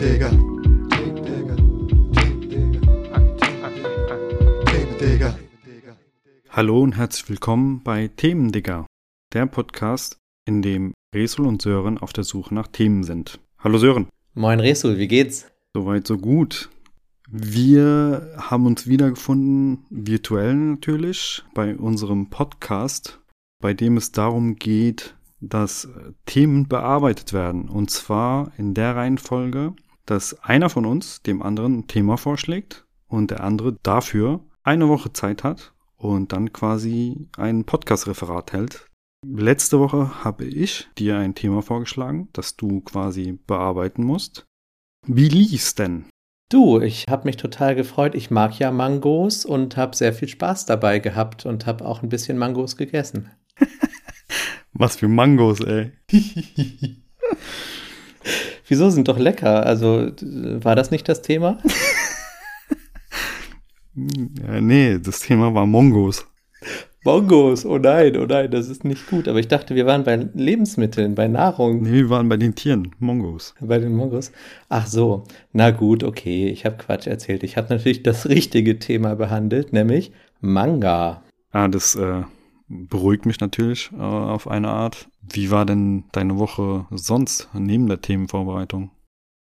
Themendigger. Hallo und herzlich willkommen bei Themendigger, der Podcast, in dem Resul und Sören auf der Suche nach Themen sind. Hallo Sören. Moin Resul, wie geht's? Soweit so gut. Wir haben uns wiedergefunden, virtuell natürlich, bei unserem Podcast, bei dem es darum geht, dass Themen bearbeitet werden. Und zwar in der Reihenfolge, dass einer von uns dem anderen ein Thema vorschlägt und der andere dafür eine Woche Zeit hat und dann quasi ein Podcast-Referat hält. Letzte Woche habe ich dir ein Thema vorgeschlagen, das du quasi bearbeiten musst. Wie lief's denn? Du, ich habe mich total gefreut. Ich mag ja Mangos und habe sehr viel Spaß dabei gehabt und habe auch ein bisschen Mangos gegessen. Was für Mangos, ey. Wieso, sind doch lecker? Also, war das nicht das Thema? Ja, nee, das Thema war Mongos. Mongos, oh nein, das ist nicht gut. Aber ich dachte, wir waren bei Lebensmitteln, bei Nahrung. Nee, wir waren bei den Tieren, Mongos. Bei den Mongos? Ach so, na gut, okay, ich habe Quatsch erzählt. Ich habe natürlich das richtige Thema behandelt, nämlich Manga. Ah, das beruhigt mich natürlich auf eine Art. Wie war denn deine Woche sonst neben der Themenvorbereitung?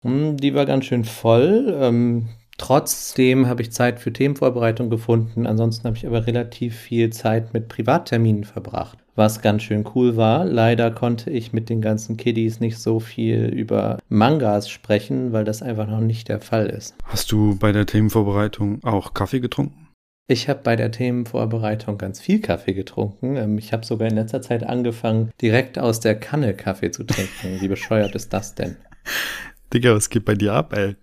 Die war ganz schön voll. Trotzdem habe ich Zeit für Themenvorbereitung gefunden. Ansonsten habe ich aber relativ viel Zeit mit Privatterminen verbracht, was ganz schön cool war. Leider konnte ich mit den ganzen Kiddies nicht so viel über Mangas sprechen, weil das einfach noch nicht der Fall ist. Hast du bei der Themenvorbereitung auch Kaffee getrunken? Ich habe bei der Themenvorbereitung ganz viel Kaffee getrunken. Ich habe sogar in letzter Zeit angefangen, direkt aus der Kanne Kaffee zu trinken. Wie bescheuert ist das denn? Digga, was geht bei dir ab, ey?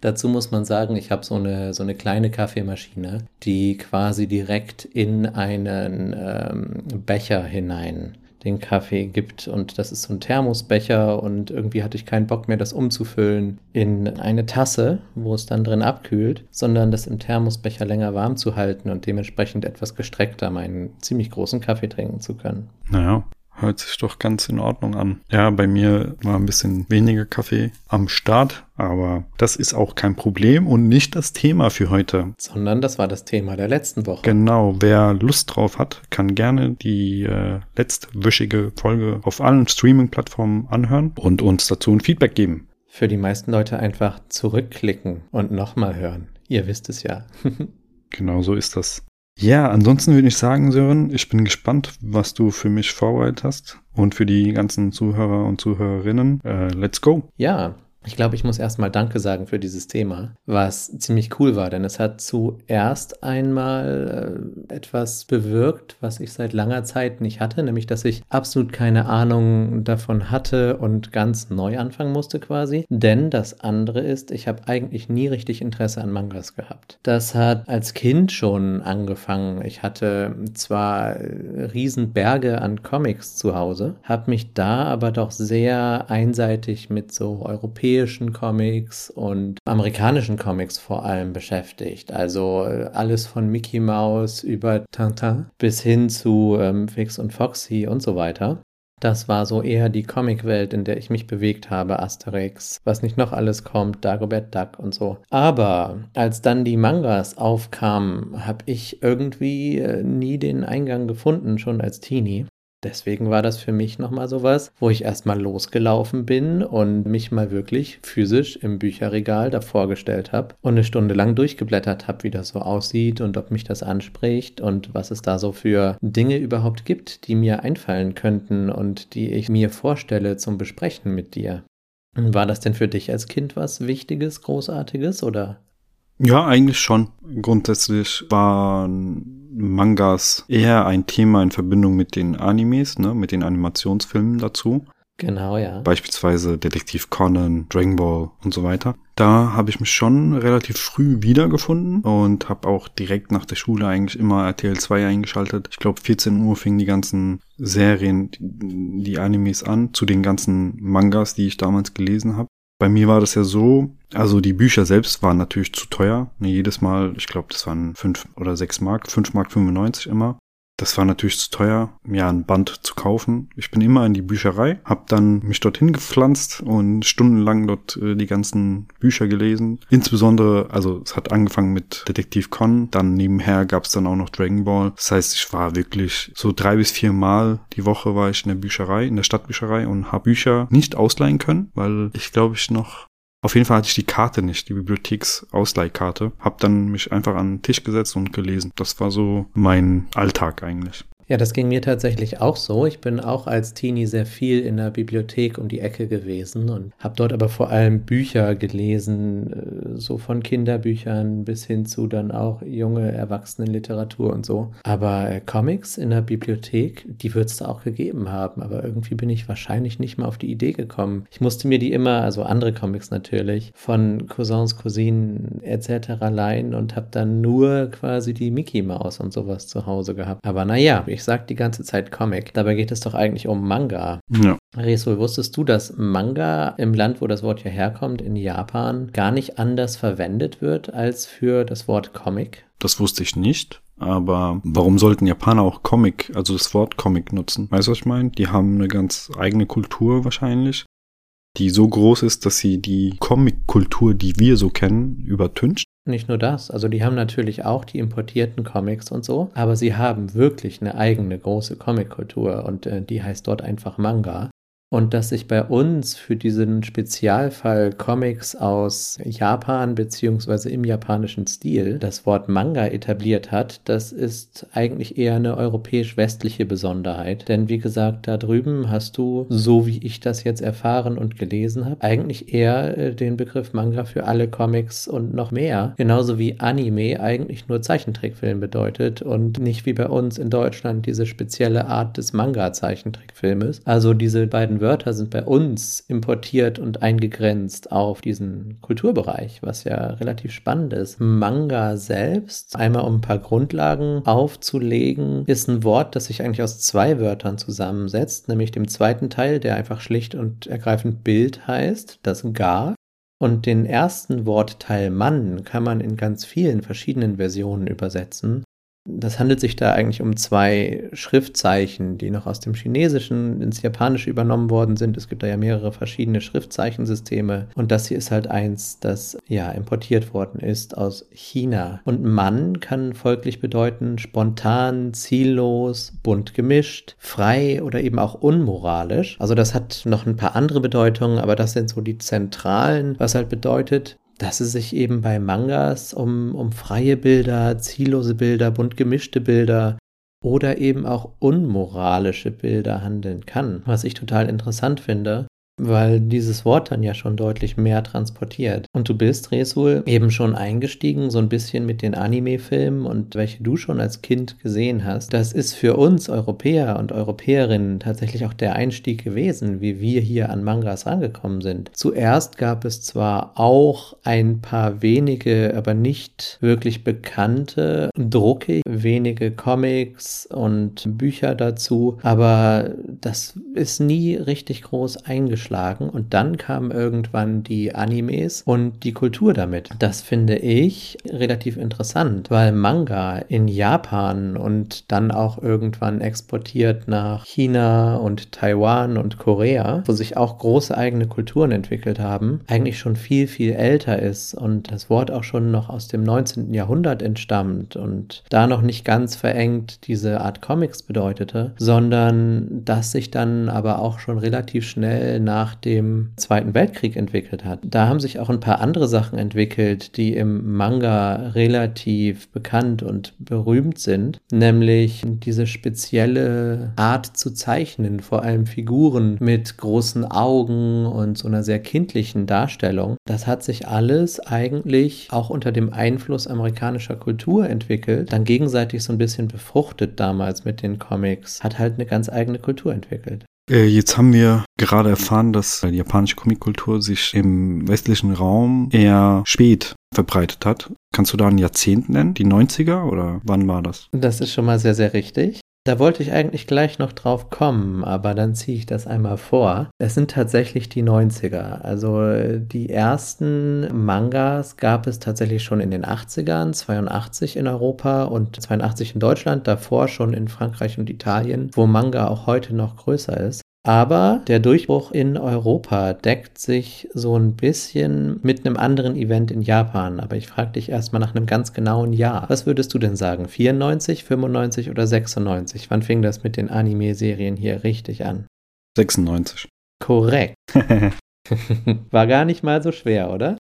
Dazu muss man sagen, ich habe so eine kleine Kaffeemaschine, die quasi direkt in einen Becher hinein den Kaffee gibt. Und das ist so ein Thermosbecher und irgendwie hatte ich keinen Bock mehr, das umzufüllen in eine Tasse, wo es dann drin abkühlt, sondern das im Thermosbecher länger warm zu halten und dementsprechend etwas gestreckter meinen ziemlich großen Kaffee trinken zu können. Naja, hört sich doch ganz in Ordnung an. Ja, bei mir war ein bisschen weniger Kaffee am Start, aber das ist auch kein Problem und nicht das Thema für heute. Sondern das war das Thema der letzten Woche. Genau, wer Lust drauf hat, kann gerne die letztwöchige Folge auf allen Streaming-Plattformen anhören und uns dazu ein Feedback geben. Für die meisten Leute einfach zurückklicken und nochmal hören. Ihr wisst es ja. Genau so ist das. Ja, ansonsten würde ich sagen, Sören, ich bin gespannt, was du für mich vorbereitet hast und für die ganzen Zuhörer und Zuhörerinnen. Let's go. Ja, ich glaube, ich muss erstmal Danke sagen für dieses Thema, was ziemlich cool war, denn es hat zuerst einmal etwas bewirkt, was ich seit langer Zeit nicht hatte, nämlich, dass ich absolut keine Ahnung davon hatte und ganz neu anfangen musste quasi, denn das andere ist, ich habe eigentlich nie richtig Interesse an Mangas gehabt. Das hat als Kind schon angefangen. Ich hatte zwar Riesenberge an Comics zu Hause, habe mich da aber doch sehr einseitig mit so europäischen Comics und amerikanischen Comics vor allem beschäftigt. Also alles von Mickey Mouse über Tintin bis hin zu Fix und Foxy und so weiter. Das war so eher die Comicwelt, in der ich mich bewegt habe, Asterix, was nicht noch alles kommt, Dagobert Duck und so. Aber als dann die Mangas aufkamen, habe ich irgendwie nie den Eingang gefunden, schon als Teenie. Deswegen war das für mich nochmal sowas, wo ich erstmal losgelaufen bin und mich mal wirklich physisch im Bücherregal davor gestellt habe und eine Stunde lang durchgeblättert habe, wie das so aussieht und ob mich das anspricht und was es da so für Dinge überhaupt gibt, die mir einfallen könnten und die ich mir vorstelle zum Besprechen mit dir. War das denn für dich als Kind was Wichtiges, Großartiges oder? Ja, eigentlich schon. Grundsätzlich waren Mangas eher ein Thema in Verbindung mit den Animes, ne, mit den Animationsfilmen dazu. Genau, ja. Beispielsweise Detektiv Conan, Dragon Ball und so weiter. Da habe ich mich schon relativ früh wiedergefunden und habe auch direkt nach der Schule eigentlich immer RTL 2 eingeschaltet. Ich glaube, 14 Uhr fingen die ganzen Serien, die Animes an, zu den ganzen Mangas, die ich damals gelesen habe. Bei mir war das ja so, also die Bücher selbst waren natürlich zu teuer. Jedes Mal, ich glaube, das waren 5 oder 6 Mark, 5,95 Mark immer. Das war natürlich zu teuer, mir ein Band zu kaufen. Ich bin immer in die Bücherei, habe dann mich dorthin gepflanzt und stundenlang dort die ganzen Bücher gelesen. Insbesondere, also es hat angefangen mit Detektiv Conan, dann nebenher gab es dann auch noch Dragon Ball. Das heißt, ich war wirklich so 3 bis 4 Mal die Woche war ich in der Bücherei, in der Stadtbücherei und habe Bücher nicht ausleihen können, weil ich glaube ich noch... Auf jeden Fall hatte ich die Karte nicht, die Bibliotheksausleihkarte. Hab dann mich einfach an den Tisch gesetzt und gelesen. Das war so mein Alltag eigentlich. Ja, das ging mir tatsächlich auch so. Ich bin auch als Teenie sehr viel in der Bibliothek um die Ecke gewesen und habe dort aber vor allem Bücher gelesen, so von Kinderbüchern bis hin zu dann auch junge Erwachsenenliteratur und so. Aber Comics in der Bibliothek, die wird es da auch gegeben haben, aber irgendwie bin ich wahrscheinlich nicht mal auf die Idee gekommen. Ich musste mir die immer, also andere Comics natürlich, von Cousins, Cousinen etc. leihen und habe dann nur quasi die Mickey Mouse und sowas zu Hause gehabt. Aber naja, ich sag die ganze Zeit Comic. Dabei geht es doch eigentlich um Manga. Ja. Resol, wusstest du, dass Manga im Land, wo das Wort ja herkommt, in Japan, gar nicht anders verwendet wird als für das Wort Comic? Das wusste ich nicht. Aber warum sollten Japaner auch Comic, also das Wort Comic nutzen? Weißt du, was ich meine? Die haben eine ganz eigene Kultur wahrscheinlich, die so groß ist, dass sie die Comic-Kultur, die wir so kennen, übertüncht. Nicht nur das, also die haben natürlich auch die importierten Comics und so, aber sie haben wirklich eine eigene große Comic-Kultur und die heißt dort einfach Manga. Und dass sich bei uns für diesen Spezialfall Comics aus Japan bzw. im japanischen Stil das Wort Manga etabliert hat, das ist eigentlich eher eine europäisch-westliche Besonderheit. Denn wie gesagt, da drüben hast du, so wie ich das jetzt erfahren und gelesen habe, eigentlich eher den Begriff Manga für alle Comics und noch mehr. Genauso wie Anime eigentlich nur Zeichentrickfilm bedeutet und nicht wie bei uns in Deutschland diese spezielle Art des Manga-Zeichentrickfilmes. Also diese beiden Wörter sind bei uns importiert und eingegrenzt auf diesen Kulturbereich, was ja relativ spannend ist. Manga selbst, einmal um ein paar Grundlagen aufzulegen, ist ein Wort, das sich eigentlich aus 2 Wörtern zusammensetzt, nämlich dem zweiten Teil, der einfach schlicht und ergreifend Bild heißt, das Ga. Und den ersten Wortteil Mann kann man in ganz vielen verschiedenen Versionen übersetzen. Das handelt sich da eigentlich um 2 Schriftzeichen, die noch aus dem Chinesischen ins Japanische übernommen worden sind. Es gibt da ja mehrere verschiedene Schriftzeichensysteme. Und das hier ist halt eins, das ja importiert worden ist aus China. Und Mann kann folglich bedeuten spontan, ziellos, bunt gemischt, frei oder eben auch unmoralisch. Also das hat noch ein paar andere Bedeutungen, aber das sind so die zentralen, was halt bedeutet, dass es sich eben bei Mangas um freie Bilder, ziellose Bilder, bunt gemischte Bilder oder eben auch unmoralische Bilder handeln kann. Was ich total interessant finde, weil dieses Wort dann ja schon deutlich mehr transportiert. Und du bist, Resul, eben schon eingestiegen, so ein bisschen mit den Anime-Filmen und welche du schon als Kind gesehen hast. Das ist für uns Europäer und Europäerinnen tatsächlich auch der Einstieg gewesen, wie wir hier an Mangas rangekommen sind. Zuerst gab es zwar auch ein paar wenige, aber nicht wirklich bekannte Drucke, wenige Comics und Bücher dazu, aber das ist nie richtig groß eingeschlagen. Und dann kamen irgendwann die Animes und die Kultur damit. Das finde ich relativ interessant, weil Manga in Japan und dann auch irgendwann exportiert nach China und Taiwan und Korea, wo sich auch große eigene Kulturen entwickelt haben, eigentlich schon viel, viel älter ist und das Wort auch schon noch aus dem 19. Jahrhundert entstammt und da noch nicht ganz verengt diese Art Comics bedeutete, sondern dass sich dann aber auch schon relativ schnell nach dem Zweiten Weltkrieg entwickelt hat. Da haben sich auch ein paar andere Sachen entwickelt, die im Manga relativ bekannt und berühmt sind, nämlich diese spezielle Art zu zeichnen, vor allem Figuren mit großen Augen und so einer sehr kindlichen Darstellung. Das hat sich alles eigentlich auch unter dem Einfluss amerikanischer Kultur entwickelt, dann gegenseitig so ein bisschen befruchtet damals mit den Comics, hat halt eine ganz eigene Kultur entwickelt. Jetzt haben wir gerade erfahren, dass die japanische Comickultur sich im westlichen Raum eher spät verbreitet hat. Kannst du da ein Jahrzehnt nennen? Die 90er oder wann war das? Das ist schon mal sehr, sehr richtig. Da wollte ich eigentlich gleich noch drauf kommen, aber dann ziehe ich das einmal vor. Es sind tatsächlich die 90er. Also die ersten Mangas gab es tatsächlich schon in den 80ern, 82 in Europa und 82 in Deutschland, davor schon in Frankreich und Italien, wo Manga auch heute noch größer ist. Aber der Durchbruch in Europa deckt sich so ein bisschen mit einem anderen Event in Japan. Aber ich frage dich erstmal nach einem ganz genauen Jahr. Was würdest du denn sagen? 94, 95 oder 96? Wann fing das mit den Anime-Serien hier richtig an? 96. Korrekt. War gar nicht mal so schwer, oder?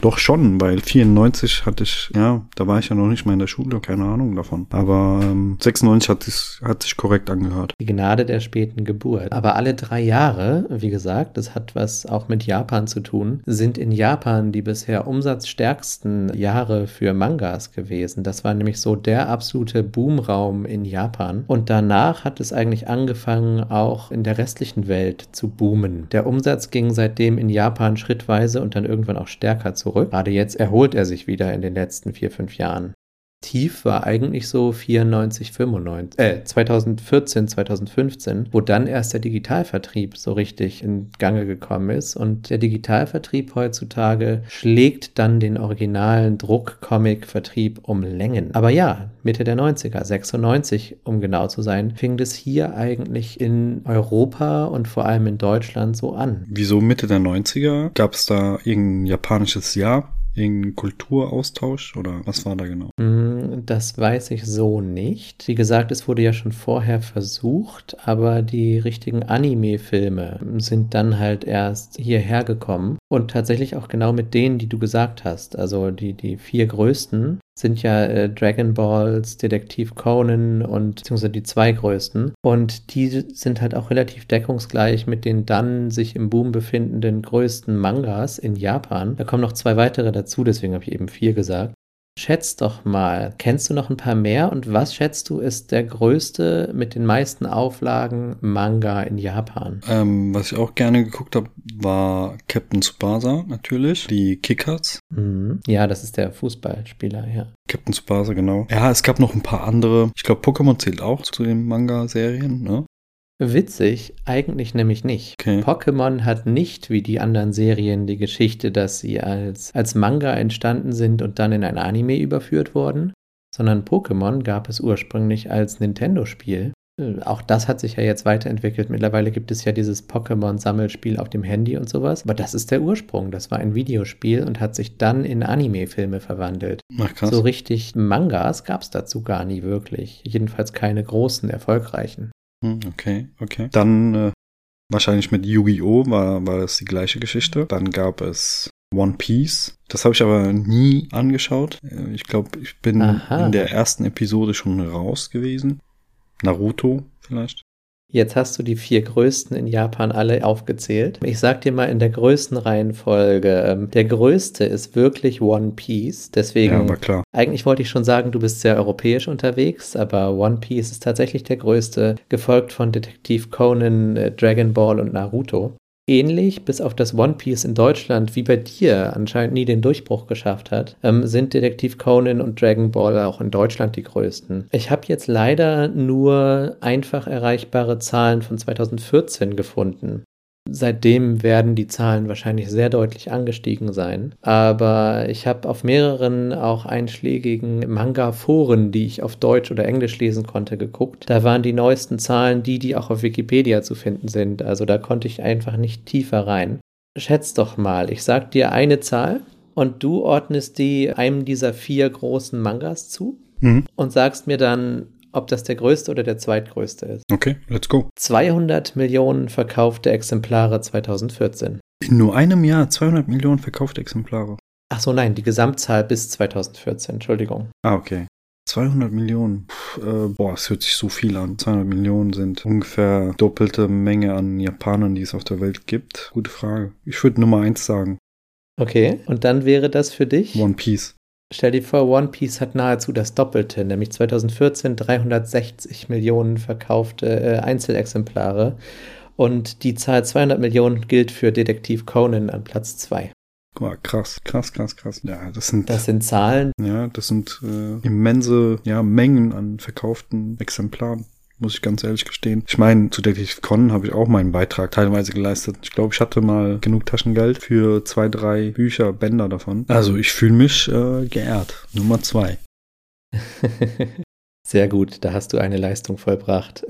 Doch schon, weil 94 hatte ich, ja, da war ich ja noch nicht mal in der Schule, keine Ahnung davon. Aber 96 hat sich korrekt angehört. Die Gnade der späten Geburt. Aber alle 3 Jahre, wie gesagt, das hat was auch mit Japan zu tun, sind in Japan die bisher umsatzstärksten Jahre für Mangas gewesen. Das war nämlich so der absolute Boomraum in Japan. Und danach hat es eigentlich angefangen, auch in der restlichen Welt zu boomen. Der Umsatz ging seitdem in Japan schrittweise und dann irgendwann auch stärker zu. Gerade jetzt erholt er sich wieder in den letzten 4-5 Jahren. Tief war eigentlich so 2014, 2015, wo dann erst der Digitalvertrieb so richtig in Gange gekommen ist. Und der Digitalvertrieb heutzutage schlägt dann den originalen Druck-Comic-Vertrieb um Längen. Aber ja, Mitte der 90er, 96 um genau zu sein, fing das hier eigentlich in Europa und vor allem in Deutschland so an. Wieso Mitte der 90er? Gab es da irgendein japanisches Jahr? Irgendein Kulturaustausch oder was war da genau? Das weiß ich so nicht. Wie gesagt, es wurde ja schon vorher versucht, aber die richtigen Anime-Filme sind dann halt erst hierher gekommen und tatsächlich auch genau mit denen, die du gesagt hast. Also die 4 größten sind ja Dragon Balls, Detektiv Conan und beziehungsweise die 2 größten. Und die sind halt auch relativ deckungsgleich mit den dann sich im Boom befindenden größten Mangas in Japan. Da kommen noch 2 weitere dazu, deswegen habe ich eben 4 gesagt. Schätz doch mal, kennst du noch ein paar mehr? Und was schätzt du, ist der größte mit den meisten Auflagen Manga in Japan? Was ich auch gerne geguckt habe, war Captain Tsubasa natürlich, die Kickers. Ja, das ist der Fußballspieler, ja. Captain Tsubasa, genau. Ja, es gab noch ein paar andere. Ich glaube, Pokémon zählt auch zu den Manga-Serien, ne? Witzig, eigentlich nämlich nicht. Okay. Pokémon hat nicht wie die anderen Serien die Geschichte, dass sie als Manga entstanden sind und dann in ein Anime überführt wurden, sondern Pokémon gab es ursprünglich als Nintendo-Spiel. Auch das hat sich ja jetzt weiterentwickelt. Mittlerweile gibt es ja dieses Pokémon-Sammelspiel auf dem Handy und sowas. Aber das ist der Ursprung. Das war ein Videospiel und hat sich dann in Anime-Filme verwandelt. Ach, krass. So richtig Mangas gab es dazu gar nie wirklich. Jedenfalls keine großen, erfolgreichen. Okay. Dann wahrscheinlich mit Yu-Gi-Oh! war das die gleiche Geschichte. Dann gab es One Piece. Das habe ich aber nie angeschaut. Ich glaube, ich bin in der ersten Episode schon raus gewesen. Naruto vielleicht. Jetzt hast du die 4 größten in Japan alle aufgezählt. Ich sag dir mal in der Größenreihenfolge, der größte ist wirklich One Piece, deswegen, ja, aber klar. Eigentlich wollte ich schon sagen, du bist sehr europäisch unterwegs, aber One Piece ist tatsächlich der größte, gefolgt von Detektiv Conan, Dragon Ball und Naruto. Ähnlich, bis auf das One Piece in Deutschland, wie bei dir anscheinend nie den Durchbruch geschafft hat, sind Detektiv Conan und Dragon Ball auch in Deutschland die größten. Ich habe jetzt leider nur einfach erreichbare Zahlen von 2014 gefunden. Seitdem werden die Zahlen wahrscheinlich sehr deutlich angestiegen sein. Aber ich habe auf mehreren auch einschlägigen Manga-Foren, die ich auf Deutsch oder Englisch lesen konnte, geguckt. Da waren die neuesten Zahlen die auch auf Wikipedia zu finden sind. Also da konnte ich einfach nicht tiefer rein. Schätz doch mal, ich sag dir eine Zahl und du ordnest die einem dieser 4 großen Mangas zu und sagst mir dann, ob das der größte oder der zweitgrößte ist. Okay, let's go. 200 Millionen verkaufte Exemplare 2014. In nur einem Jahr 200 Millionen verkaufte Exemplare. Ach so, nein, die Gesamtzahl bis 2014, Entschuldigung. Ah, okay. 200 Millionen. Boah, es hört sich so viel an. 200 Millionen sind ungefähr doppelte Menge an Japanern, die es auf der Welt gibt. Gute Frage. Ich würde Nummer 1 sagen. Okay, und dann wäre das für dich? One Piece. Stell dir vor, One Piece hat nahezu das Doppelte, nämlich 2014 360 Millionen verkaufte Einzelexemplare und die Zahl 200 Millionen gilt für Detektiv Conan an Platz 2. Boah, krass. Ja, das sind Zahlen. Ja, das sind immense Mengen an verkauften Exemplaren. muss ich ganz ehrlich gestehen. Ich meine, zu Detektiv Conan habe ich auch meinen Beitrag teilweise geleistet. Ich glaube, ich hatte mal genug Taschengeld für 2, 3 Bücher, Bänder davon. Also ich fühle mich geehrt. Nummer 2. Sehr gut, da hast du eine Leistung vollbracht.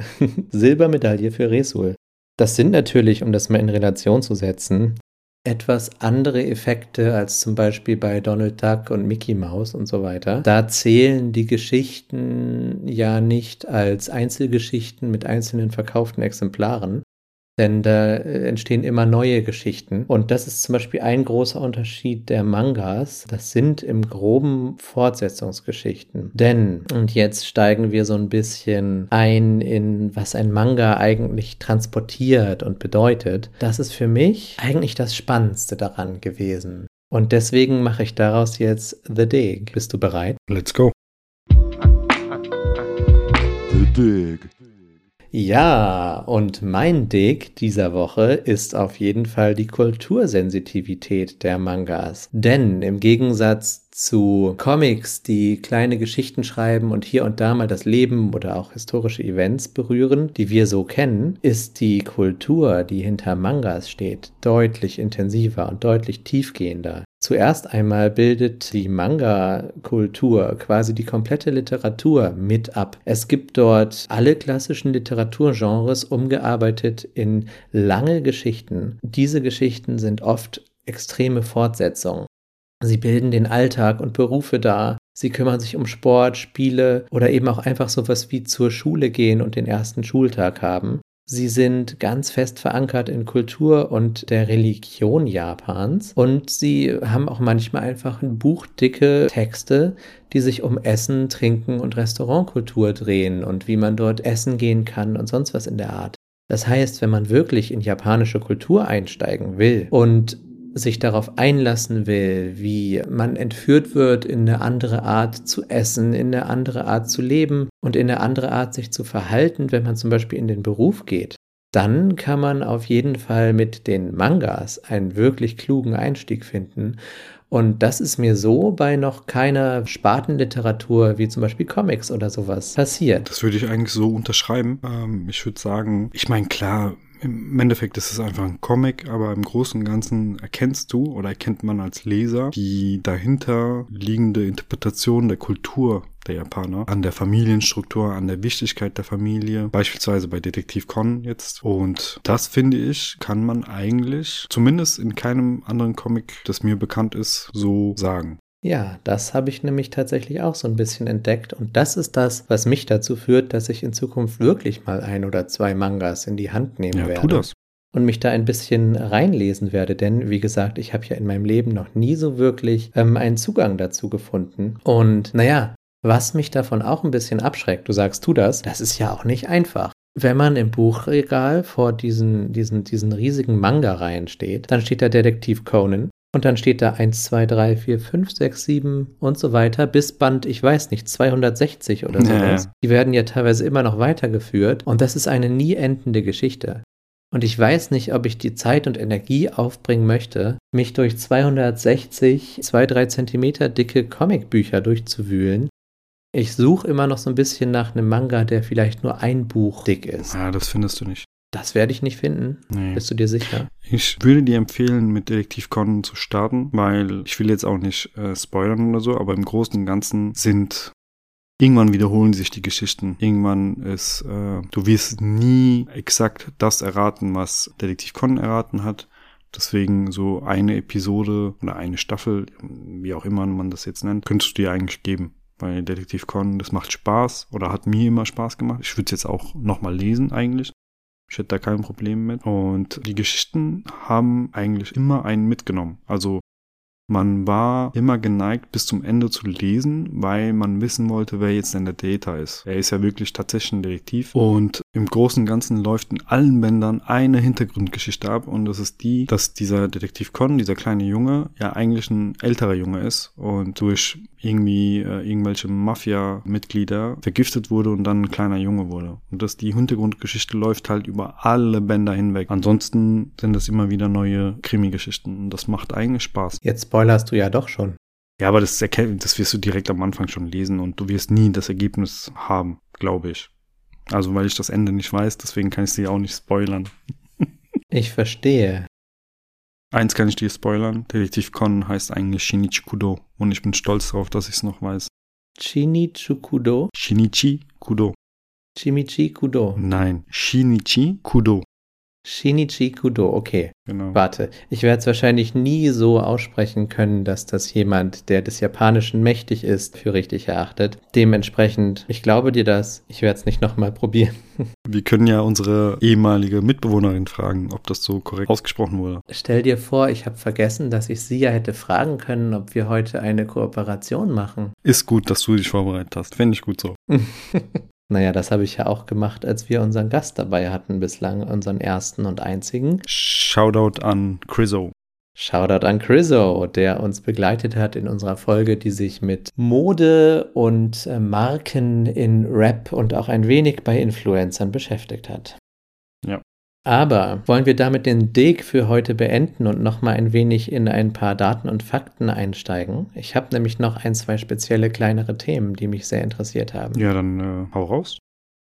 Silbermedaille für Resul. Das sind natürlich, um das mal in Relation zu setzen, etwas andere Effekte als zum Beispiel bei Donald Duck und Mickey Mouse und so weiter. Da zählen die Geschichten ja nicht als Einzelgeschichten mit einzelnen verkauften Exemplaren, denn da entstehen immer neue Geschichten. Und das ist zum Beispiel ein großer Unterschied der Mangas. Das sind im Groben Fortsetzungsgeschichten. Denn, und jetzt steigen wir so ein bisschen ein in, was ein Manga eigentlich transportiert und bedeutet. Das ist für mich eigentlich das Spannendste daran gewesen. Und deswegen mache ich daraus jetzt The Dig. Bist du bereit? Let's go. The Dig. Ja, und mein Dig dieser Woche ist auf jeden Fall die Kultursensitivität der Mangas. Denn im Gegensatz zu Comics, die kleine Geschichten schreiben und hier und da mal das Leben oder auch historische Events berühren, die wir so kennen, ist die Kultur, die hinter Mangas steht, deutlich intensiver und deutlich tiefgehender. Zuerst einmal bildet die Manga-Kultur quasi die komplette Literatur mit ab. Es gibt dort alle klassischen Literaturgenres umgearbeitet in lange Geschichten. Diese Geschichten sind oft extreme Fortsetzungen. Sie bilden den Alltag und Berufe dar. Sie kümmern sich um Sport, Spiele oder eben auch einfach sowas wie zur Schule gehen und den ersten Schultag haben. Sie sind ganz fest verankert in Kultur und der Religion Japans und sie haben auch manchmal einfach buchdicke Texte, die sich um Essen, Trinken und Restaurantkultur drehen und wie man dort essen gehen kann und sonst was in der Art. Das heißt, wenn man wirklich in japanische Kultur einsteigen will und sich darauf einlassen will, wie man entführt wird in eine andere Art zu essen, in eine andere Art zu leben und in eine andere Art sich zu verhalten, wenn man zum Beispiel in den Beruf geht, dann kann man auf jeden Fall mit den Mangas einen wirklich klugen Einstieg finden. Und das ist mir so bei noch keiner Spartenliteratur wie zum Beispiel Comics oder sowas passiert. Das würde ich eigentlich so unterschreiben. Ich würde sagen, ich meine, klar, im Endeffekt ist es einfach ein Comic, aber im Großen und Ganzen erkennt man als Leser die dahinter liegende Interpretation der Kultur der Japaner, an der Familienstruktur, an der Wichtigkeit der Familie, beispielsweise bei Detektiv Conan jetzt. Und das, finde ich, kann man eigentlich, zumindest in keinem anderen Comic, das mir bekannt ist, so sagen. Ja, das habe ich nämlich tatsächlich auch so ein bisschen entdeckt und das ist das, was mich dazu führt, dass ich in Zukunft wirklich mal 1 oder 2 Mangas in die Hand nehmen werde. Ja, tu das. Und mich da ein bisschen reinlesen werde, denn wie gesagt, ich habe ja in meinem Leben noch nie so wirklich einen Zugang dazu gefunden und naja, was mich davon auch ein bisschen abschreckt, du sagst, tu das, das ist ja auch nicht einfach. Wenn man im Buchregal vor diesen riesigen Manga-Reihen steht, dann steht da Detektiv Conan. Und dann steht da 1, 2, 3, 4, 5, 6, 7 und so weiter bis Band, ich weiß nicht, 260 oder sowas. Ja. Die werden ja teilweise immer noch weitergeführt und das ist eine nie endende Geschichte. Und ich weiß nicht, ob ich die Zeit und Energie aufbringen möchte, mich durch 260, 2-3 Zentimeter dicke Comicbücher durchzuwühlen. Ich suche immer noch so ein bisschen nach einem Manga, der vielleicht nur ein Buch dick ist. Ja, das findest du nicht. Das werde ich nicht finden. Nee. Bist du dir sicher? Ich würde dir empfehlen, mit Detektiv Conan zu starten, weil ich will jetzt auch nicht spoilern oder so, aber im Großen und Ganzen sind, irgendwann wiederholen sich die Geschichten. Irgendwann ist, du wirst nie exakt das erraten, was Detektiv Conan erraten hat. Deswegen so eine Episode oder eine Staffel, wie auch immer man das jetzt nennt, könntest du dir eigentlich geben. Weil Detektiv Conan, das macht Spaß oder hat mir immer Spaß gemacht. Ich würde es jetzt auch nochmal lesen eigentlich. Ich hätte da kein Problem mit. Und die Geschichten haben eigentlich immer einen mitgenommen. Also man war immer geneigt, bis zum Ende zu lesen, weil man wissen wollte, wer jetzt denn der Täter ist. Er ist ja wirklich tatsächlich ein Detektiv. Und im Großen und Ganzen läuft in allen Bändern eine Hintergrundgeschichte ab. Und das ist die, dass dieser Detektiv Conan, dieser kleine Junge, ja eigentlich ein älterer Junge ist. Und durch irgendwie irgendwelche Mafia-Mitglieder vergiftet wurde und dann ein kleiner Junge wurde. Und dass die Hintergrundgeschichte läuft halt über alle Bänder hinweg. Ansonsten sind das immer wieder neue Krimi-Geschichten und das macht eigentlich Spaß. Jetzt spoilerst du ja doch schon. Ja, aber das wirst du direkt am Anfang schon lesen und du wirst nie das Ergebnis haben, glaube ich. Also, weil ich das Ende nicht weiß, deswegen kann ich sie auch nicht spoilern. Ich verstehe. Eins kann ich dir spoilern. Detektiv Conan heißt eigentlich Shinichi Kudo. Und ich bin stolz darauf, dass ich es noch weiß. Shinichi Kudo? Shinichi Kudo. Shinichi Kudo? Nein, Shinichi Kudo. Shinichi Kudo, okay. Genau. Warte, ich werde es wahrscheinlich nie so aussprechen können, dass das jemand, der des Japanischen mächtig ist, für richtig erachtet. Dementsprechend, ich glaube dir das, ich werde es nicht nochmal probieren. Wir können ja unsere ehemalige Mitbewohnerin fragen, ob das so korrekt ausgesprochen wurde. Stell dir vor, ich habe vergessen, dass ich sie ja hätte fragen können, ob wir heute eine Kooperation machen. Ist gut, dass du dich vorbereitet hast. Fände ich gut so. Naja, das habe ich ja auch gemacht, als wir unseren Gast dabei hatten bislang, unseren ersten und einzigen. Shoutout an Crizzo. Shoutout an Crizzo, der uns begleitet hat in unserer Folge, die sich mit Mode und Marken in Rap und auch ein wenig bei Influencern beschäftigt hat. Ja. Aber wollen wir damit den Dig für heute beenden und nochmal ein wenig in ein paar Daten und Fakten einsteigen? Ich habe nämlich noch ein, zwei spezielle kleinere Themen, die mich sehr interessiert haben. Ja, dann hau raus.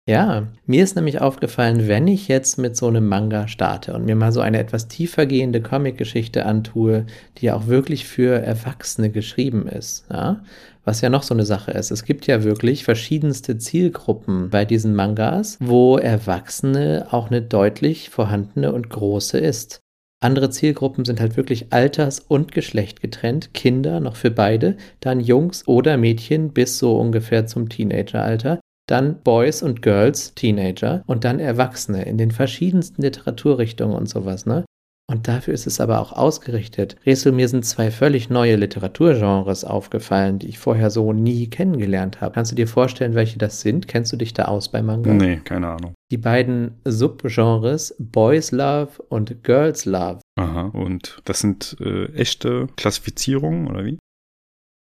Ja, mir ist nämlich aufgefallen, wenn ich jetzt mit so einem Manga starte und mir mal so eine etwas tiefergehende Comicgeschichte antue, die ja auch wirklich für Erwachsene geschrieben ist, ja? Was ja noch so eine Sache ist. Es gibt ja wirklich verschiedenste Zielgruppen bei diesen Mangas, wo Erwachsene auch eine deutlich vorhandene und große ist. Andere Zielgruppen sind halt wirklich alters- und Geschlecht getrennt, Kinder noch für beide, dann Jungs oder Mädchen bis so ungefähr zum Teenageralter, dann Boys und Girls, Teenager und dann Erwachsene in den verschiedensten Literaturrichtungen und sowas, ne? Und dafür ist es aber auch ausgerichtet. Rätsel, mir sind zwei völlig neue Literaturgenres aufgefallen, die ich vorher so nie kennengelernt habe. Kannst du dir vorstellen, welche das sind? Kennst du dich da aus bei Manga? Nee, keine Ahnung. Die beiden Subgenres Boys Love und Girls Love. Aha, und das sind echte Klassifizierungen, oder wie?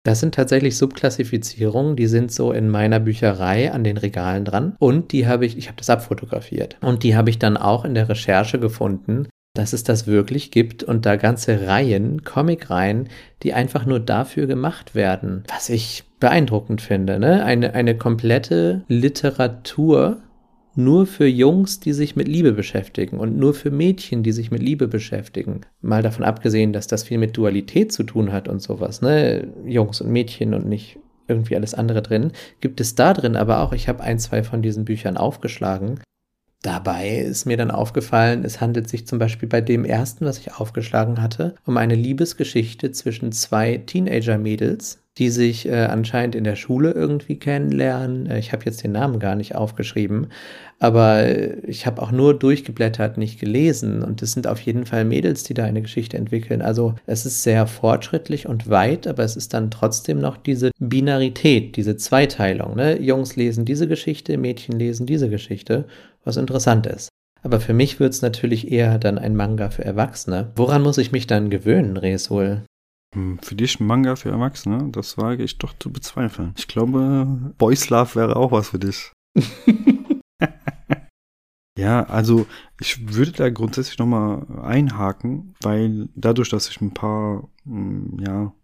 Das sind tatsächlich Subklassifizierungen, die sind so in meiner Bücherei an den Regalen dran. Und ich habe das abfotografiert. Und die habe ich dann auch in der Recherche gefunden, dass es das wirklich gibt und da ganze Reihen, Comicreihen, die einfach nur dafür gemacht werden, was ich beeindruckend finde, ne? Eine komplette Literatur nur für Jungs, die sich mit Liebe beschäftigen und nur für Mädchen, die sich mit Liebe beschäftigen. Mal davon abgesehen, dass das viel mit Dualität zu tun hat und sowas, ne? Jungs und Mädchen und nicht irgendwie alles andere drin. Gibt es da drin aber auch, ich habe ein, zwei von diesen Büchern aufgeschlagen. Dabei ist mir dann aufgefallen, es handelt sich zum Beispiel bei dem ersten, was ich aufgeschlagen hatte, um eine Liebesgeschichte zwischen zwei Teenager-Mädels, die sich anscheinend in der Schule irgendwie kennenlernen. Ich habe jetzt den Namen gar nicht aufgeschrieben, aber ich habe auch nur durchgeblättert, nicht gelesen. Und es sind auf jeden Fall Mädels, die da eine Geschichte entwickeln. Also es ist sehr fortschrittlich und weit, aber es ist dann trotzdem noch diese Binarität, diese Zweiteilung, ne? Jungs lesen diese Geschichte, Mädchen lesen diese Geschichte, was interessant ist. Aber für mich wird es natürlich eher dann ein Manga für Erwachsene. Woran muss ich mich dann gewöhnen, Resul? Für dich ein Manga für Erwachsene, das wage ich doch zu bezweifeln. Ich glaube, Boys Love wäre auch was für dich. Ja, also ich würde da grundsätzlich nochmal einhaken, weil dadurch, dass ich ein paar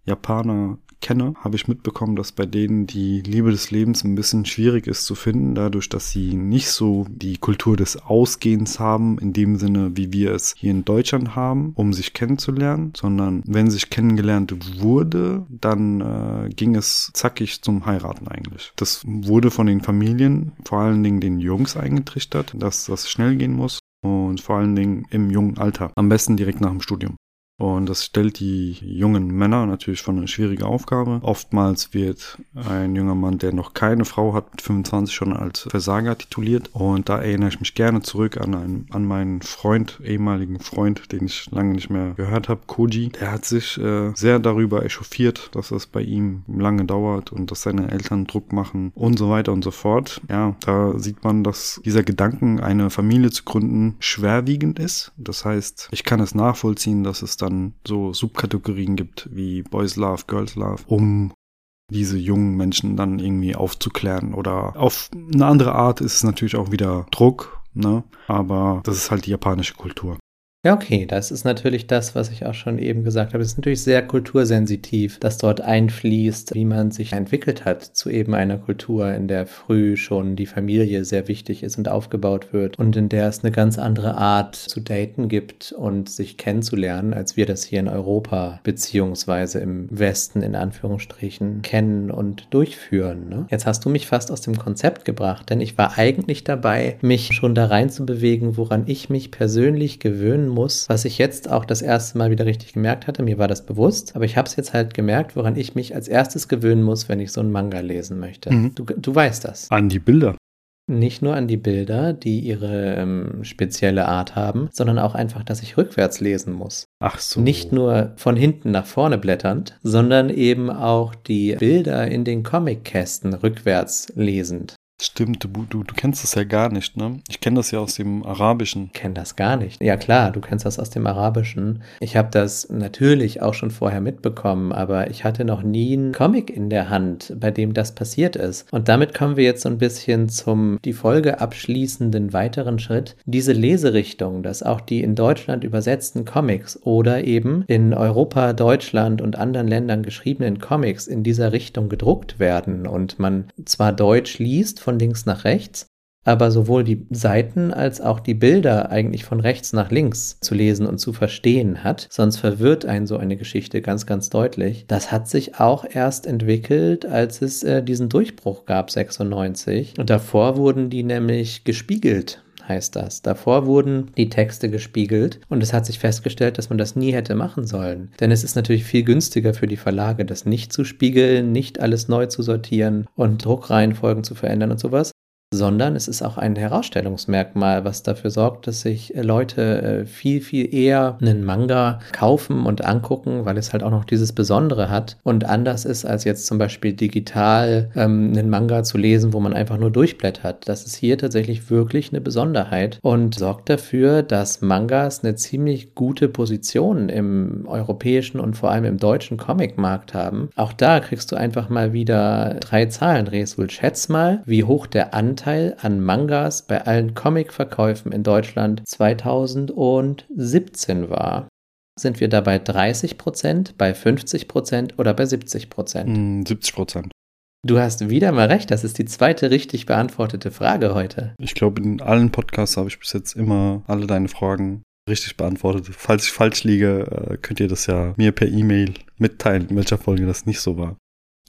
Japaner kenne, habe ich mitbekommen, dass bei denen die Liebe des Lebens ein bisschen schwierig ist zu finden, dadurch, dass sie nicht so die Kultur des Ausgehens haben, in dem Sinne, wie wir es hier in Deutschland haben, um sich kennenzulernen, sondern wenn sich kennengelernt wurde, dann ging es zackig zum Heiraten eigentlich. Das wurde von den Familien, vor allen Dingen den Jungs eingetrichtert, dass das schnell gehen muss und vor allen Dingen im jungen Alter, am besten direkt nach dem Studium. Und das stellt die jungen Männer natürlich vor eine schwierige Aufgabe. Oftmals wird ein junger Mann, der noch keine Frau hat, mit 25 schon als Versager tituliert. Und da erinnere ich mich gerne zurück an meinen Freund, ehemaligen Freund, den ich lange nicht mehr gehört habe, Koji. Der hat sich sehr darüber echauffiert, dass es bei ihm lange dauert und dass seine Eltern Druck machen und so weiter und so fort. Ja, da sieht man, dass dieser Gedanken, eine Familie zu gründen, schwerwiegend ist. Das heißt, ich kann es nachvollziehen, dass es dann so Subkategorien gibt wie Boys Love, Girls Love, um diese jungen Menschen dann irgendwie aufzuklären. Oder auf eine andere Art ist es natürlich auch wieder Druck, ne? Aber das ist halt die japanische Kultur. Ja, okay, das ist natürlich das, was ich auch schon eben gesagt habe. Es ist natürlich sehr kultursensitiv, dass dort einfließt, wie man sich entwickelt hat zu eben einer Kultur, in der früh schon die Familie sehr wichtig ist und aufgebaut wird und in der es eine ganz andere Art zu daten gibt und sich kennenzulernen, als wir das hier in Europa beziehungsweise im Westen in Anführungsstrichen kennen und durchführen. Ne? Jetzt hast du mich fast aus dem Konzept gebracht, denn ich war eigentlich dabei, mich schon da rein zu bewegen, woran ich mich persönlich gewöhnen muss, was ich jetzt auch das erste Mal wieder richtig gemerkt hatte. Mir war das bewusst, aber ich habe es jetzt halt gemerkt, woran ich mich als erstes gewöhnen muss, wenn ich so einen Manga lesen möchte. Mhm. Du weißt das. An die Bilder. Nicht nur an die Bilder, die ihre spezielle Art haben, sondern auch einfach, dass ich rückwärts lesen muss. Ach so. Nicht nur von hinten nach vorne blätternd, sondern eben auch die Bilder in den Comickästen rückwärts lesend. Stimmt, du kennst das ja gar nicht, ne? Ich kenne das ja aus dem Arabischen. Ich kenne das gar nicht. Ja klar, du kennst das aus dem Arabischen. Ich habe das natürlich auch schon vorher mitbekommen, aber ich hatte noch nie einen Comic in der Hand, bei dem das passiert ist. Und damit kommen wir jetzt so ein bisschen zum die Folge abschließenden weiteren Schritt. Diese Leserichtung, dass auch die in Deutschland übersetzten Comics oder eben in Europa, Deutschland und anderen Ländern geschriebenen Comics in dieser Richtung gedruckt werden und man zwar Deutsch liest, von links nach rechts, aber sowohl die Seiten als auch die Bilder eigentlich von rechts nach links zu lesen und zu verstehen hat. Sonst verwirrt einen so eine Geschichte ganz, ganz deutlich. Das hat sich auch erst entwickelt, als es diesen Durchbruch gab, 96. Und davor wurden die nämlich gespiegelt. Heißt das. Davor wurden die Texte gespiegelt und es hat sich festgestellt, dass man das nie hätte machen sollen. Denn es ist natürlich viel günstiger für die Verlage, das nicht zu spiegeln, nicht alles neu zu sortieren und Druckreihenfolgen zu verändern und sowas, sondern es ist auch ein Herausstellungsmerkmal, was dafür sorgt, dass sich Leute viel, viel eher einen Manga kaufen und angucken, weil es halt auch noch dieses Besondere hat und anders ist, als jetzt zum Beispiel digital einen Manga zu lesen, wo man einfach nur durchblättert. Das ist hier tatsächlich wirklich eine Besonderheit und sorgt dafür, dass Mangas eine ziemlich gute Position im europäischen und vor allem im deutschen Comicmarkt haben. Auch da kriegst du einfach mal wieder 3 Zahlen, Resul. Schätz mal, wie hoch der Anteil an Mangas bei allen Comic-Verkäufen in Deutschland 2017 war. Sind wir dabei 30%, bei 50% oder bei 70%? 70%. Du hast wieder mal recht, das ist die zweite richtig beantwortete Frage heute. Ich glaube, in allen Podcasts habe ich bis jetzt immer alle deine Fragen richtig beantwortet. Falls ich falsch liege, könnt ihr das ja mir per E-Mail mitteilen, in welcher Folge das nicht so war.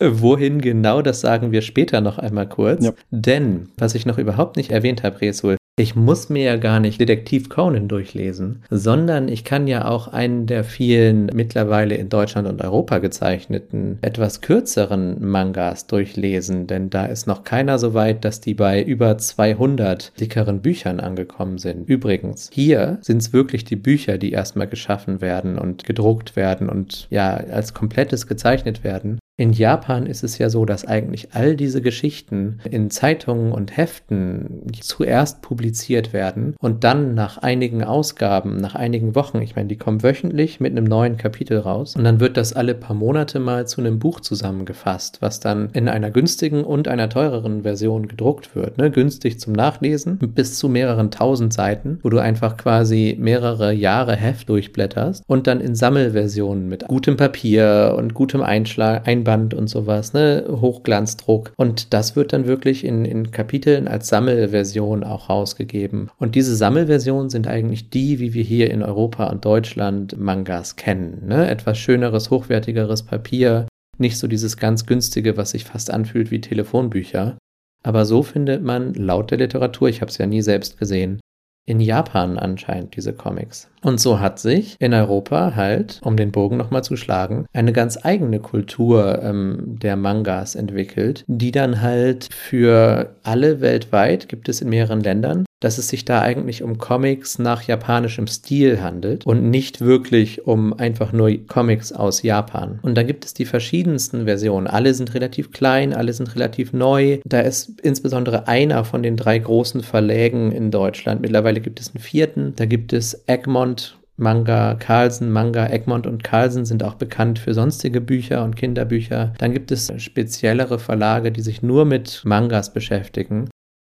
Wohin genau, das sagen wir später noch einmal kurz. Ja. Denn, was ich noch überhaupt nicht erwähnt habe, Resul, ich muss mir ja gar nicht Detektiv Conan durchlesen, sondern ich kann ja auch einen der vielen mittlerweile in Deutschland und Europa gezeichneten, etwas kürzeren Mangas durchlesen, denn da ist noch keiner so weit, dass die bei über 200 dickeren Büchern angekommen sind. Übrigens, hier sind es wirklich die Bücher, die erstmal geschaffen werden und gedruckt werden und ja, als komplettes gezeichnet werden. In Japan ist es ja so, dass eigentlich all diese Geschichten in Zeitungen und Heften zuerst publiziert werden und dann nach einigen Ausgaben, nach einigen Wochen, ich meine, die kommen wöchentlich mit einem neuen Kapitel raus und dann wird das alle paar Monate mal zu einem Buch zusammengefasst, was dann in einer günstigen und einer teureren Version gedruckt wird, ne? Günstig zum Nachlesen bis zu mehreren 1000 Seiten, wo du einfach quasi mehrere Jahre Heft durchblätterst und dann in Sammelversionen mit gutem Papier und gutem Einband und sowas, ne, Hochglanzdruck. Und das wird dann wirklich in Kapiteln als Sammelversion auch rausgegeben. Und diese Sammelversionen sind eigentlich die, wie wir hier in Europa und Deutschland Mangas kennen, ne? Etwas schöneres, hochwertigeres Papier, nicht so dieses ganz günstige, was sich fast anfühlt wie Telefonbücher. Aber so findet man laut der Literatur, ich habe es ja nie selbst gesehen, in Japan anscheinend diese Comics. Und so hat sich in Europa halt, um den Bogen nochmal zu schlagen, eine ganz eigene Kultur der Mangas entwickelt, die dann halt für alle weltweit, gibt es in mehreren Ländern, dass es sich da eigentlich um Comics nach japanischem Stil handelt und nicht wirklich um einfach nur Comics aus Japan. Und da gibt es die verschiedensten Versionen. Alle sind relativ klein, alle sind relativ neu. Da ist insbesondere einer von den 3 großen Verlägen in Deutschland. Mittlerweile gibt es einen 4. Da gibt es Egmont Manga, Carlsen Manga. Egmont und Carlsen sind auch bekannt für sonstige Bücher und Kinderbücher. Dann gibt es speziellere Verlage, die sich nur mit Mangas beschäftigen.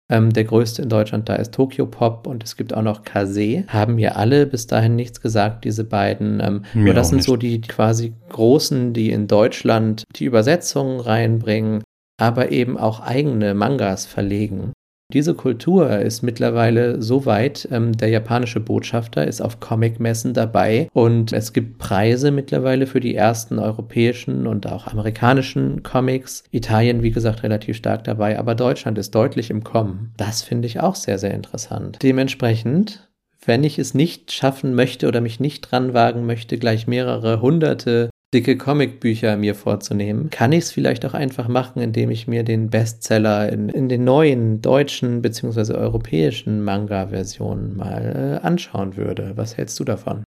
Der größte in Deutschland da ist Tokyopop und es gibt auch noch Kaze. Haben mir alle bis dahin nichts gesagt, diese beiden. Aber das sind nicht so die quasi Großen, die in Deutschland die Übersetzungen reinbringen, aber eben auch eigene Mangas verlegen. Diese Kultur ist mittlerweile so weit, der japanische Botschafter ist auf Comic-Messen dabei und es gibt Preise mittlerweile für die ersten europäischen und auch amerikanischen Comics. Italien, wie gesagt, relativ stark dabei, aber Deutschland ist deutlich im Kommen. Das finde ich auch sehr, sehr interessant. Dementsprechend, wenn ich es nicht schaffen möchte oder mich nicht dran wagen möchte, gleich mehrere hunderte dicke Comicbücher mir vorzunehmen, kann ich es vielleicht auch einfach machen, indem ich mir den Bestseller in den neuen deutschen bzw. europäischen Manga-Versionen mal anschauen würde. Was hältst du davon?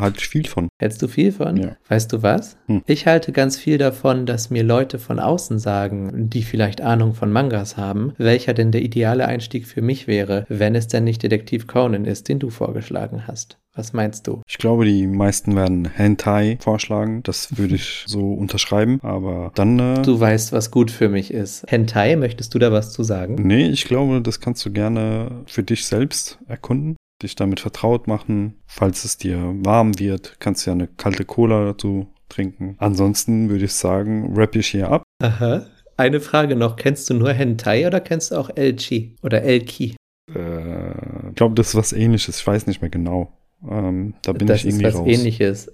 Halt viel von. Hältst du viel von? Ja. Weißt du was? Ich halte ganz viel davon, dass mir Leute von außen sagen, die vielleicht Ahnung von Mangas haben, welcher denn der ideale Einstieg für mich wäre, wenn es denn nicht Detektiv Conan ist, den du vorgeschlagen hast. Was meinst du? Ich glaube, die meisten werden Hentai vorschlagen. Das würde ich so unterschreiben. Aber dann... Du weißt, was gut für mich ist. Hentai, möchtest du da was zu sagen? Nee, ich glaube, das kannst du gerne für dich selbst erkunden. Dich damit vertraut machen. Falls es dir warm wird, kannst du ja eine kalte Cola dazu trinken. Ansonsten würde ich sagen, wrap ich hier ab. Aha. Eine Frage noch. Kennst du nur Hentai oder kennst du auch Elchi oder Elki? Ich glaube, das ist was Ähnliches. Ich weiß nicht mehr genau. Da bin ich irgendwie raus. Das ist was Ähnliches.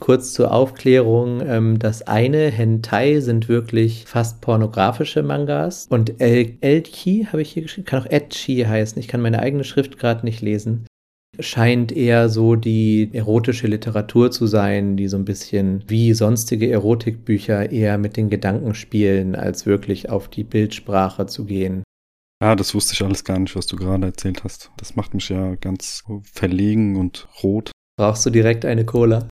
Kurz zur Aufklärung, das eine, Hentai, sind wirklich fast pornografische Mangas und Elchi, habe ich hier geschrieben, kann auch Etchi heißen, ich kann meine eigene Schrift gerade nicht lesen, scheint eher so die erotische Literatur zu sein, die so ein bisschen wie sonstige Erotikbücher eher mit den Gedanken spielen, als wirklich auf die Bildsprache zu gehen. Ah, das wusste ich alles gar nicht, was du gerade erzählt hast. Das macht mich ja ganz verlegen und rot. Brauchst du direkt eine Cola?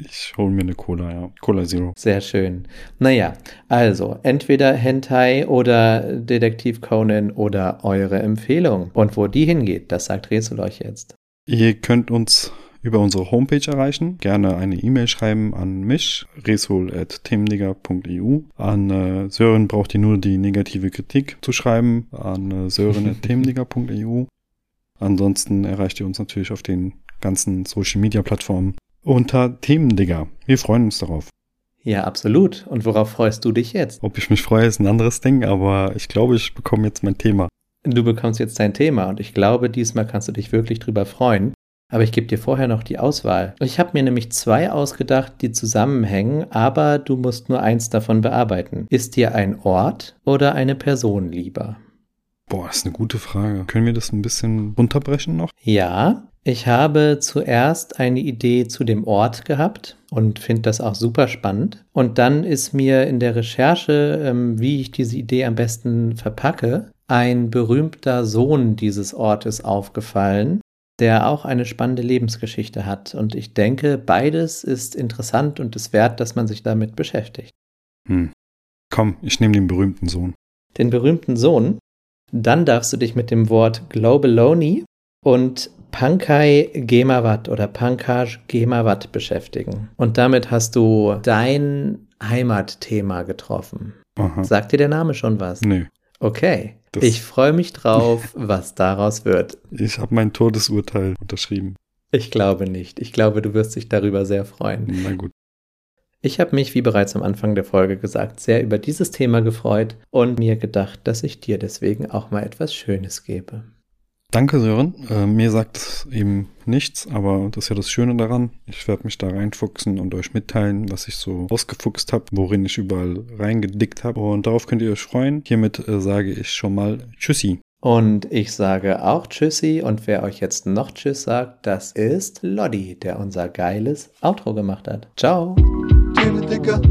Ich hole mir eine Cola, ja. Cola Zero. Sehr schön. Naja, also entweder Hentai oder Detektiv Conan oder eure Empfehlung. Und wo die hingeht, das sagt Rätsel euch jetzt. Ihr könnt uns über unsere Homepage erreichen. Gerne eine E-Mail schreiben an mich, resol@themendigger.eu. An Sören braucht ihr nur die negative Kritik zu schreiben, an sören@themendigger.eu. Ansonsten erreicht ihr uns natürlich auf den ganzen Social-Media-Plattformen unter Themendigger. Wir freuen uns darauf. Ja, absolut. Und worauf freust du dich jetzt? Ob ich mich freue, ist ein anderes Ding, aber ich glaube, ich bekomme jetzt mein Thema. Du bekommst jetzt dein Thema und ich glaube, diesmal kannst du dich wirklich drüber freuen. Aber ich gebe dir vorher noch die Auswahl. Ich habe mir nämlich 2 ausgedacht, die zusammenhängen, aber du musst nur 1 davon bearbeiten. Ist dir ein Ort oder eine Person lieber? Boah, das ist eine gute Frage. Können wir das ein bisschen runterbrechen noch? Ja, ich habe zuerst eine Idee zu dem Ort gehabt und finde das auch super spannend. Und dann ist mir in der Recherche, wie ich diese Idee am besten verpacke, ein berühmter Sohn dieses Ortes aufgefallen, der auch eine spannende Lebensgeschichte hat. Und ich denke, beides ist interessant und es wert, dass man sich damit beschäftigt. Komm, ich nehme den berühmten Sohn. Den berühmten Sohn? Dann darfst du dich mit dem Wort Globaloni und Pankaj Gemawat oder Pankaj Gemawat beschäftigen. Und damit hast du dein Heimatthema getroffen. Aha. Sagt dir der Name schon was? Nee. Okay. Ich freue mich drauf, was daraus wird. Ich habe mein Todesurteil unterschrieben. Ich glaube nicht. Ich glaube, du wirst dich darüber sehr freuen. Na gut. Ich habe mich, wie bereits am Anfang der Folge gesagt, sehr über dieses Thema gefreut und mir gedacht, dass ich dir deswegen auch mal etwas Schönes gebe. Danke, Sören. Mir sagt es eben nichts, aber das ist ja das Schöne daran. Ich werde mich da reinfuchsen und euch mitteilen, was ich so ausgefuchst habe, worin ich überall reingedickt habe. Und darauf könnt ihr euch freuen. Hiermit sage ich schon mal Tschüssi. Und ich sage auch Tschüssi. Und wer euch jetzt noch Tschüss sagt, das ist Lodi, der unser geiles Outro gemacht hat. Ciao. Themendigger.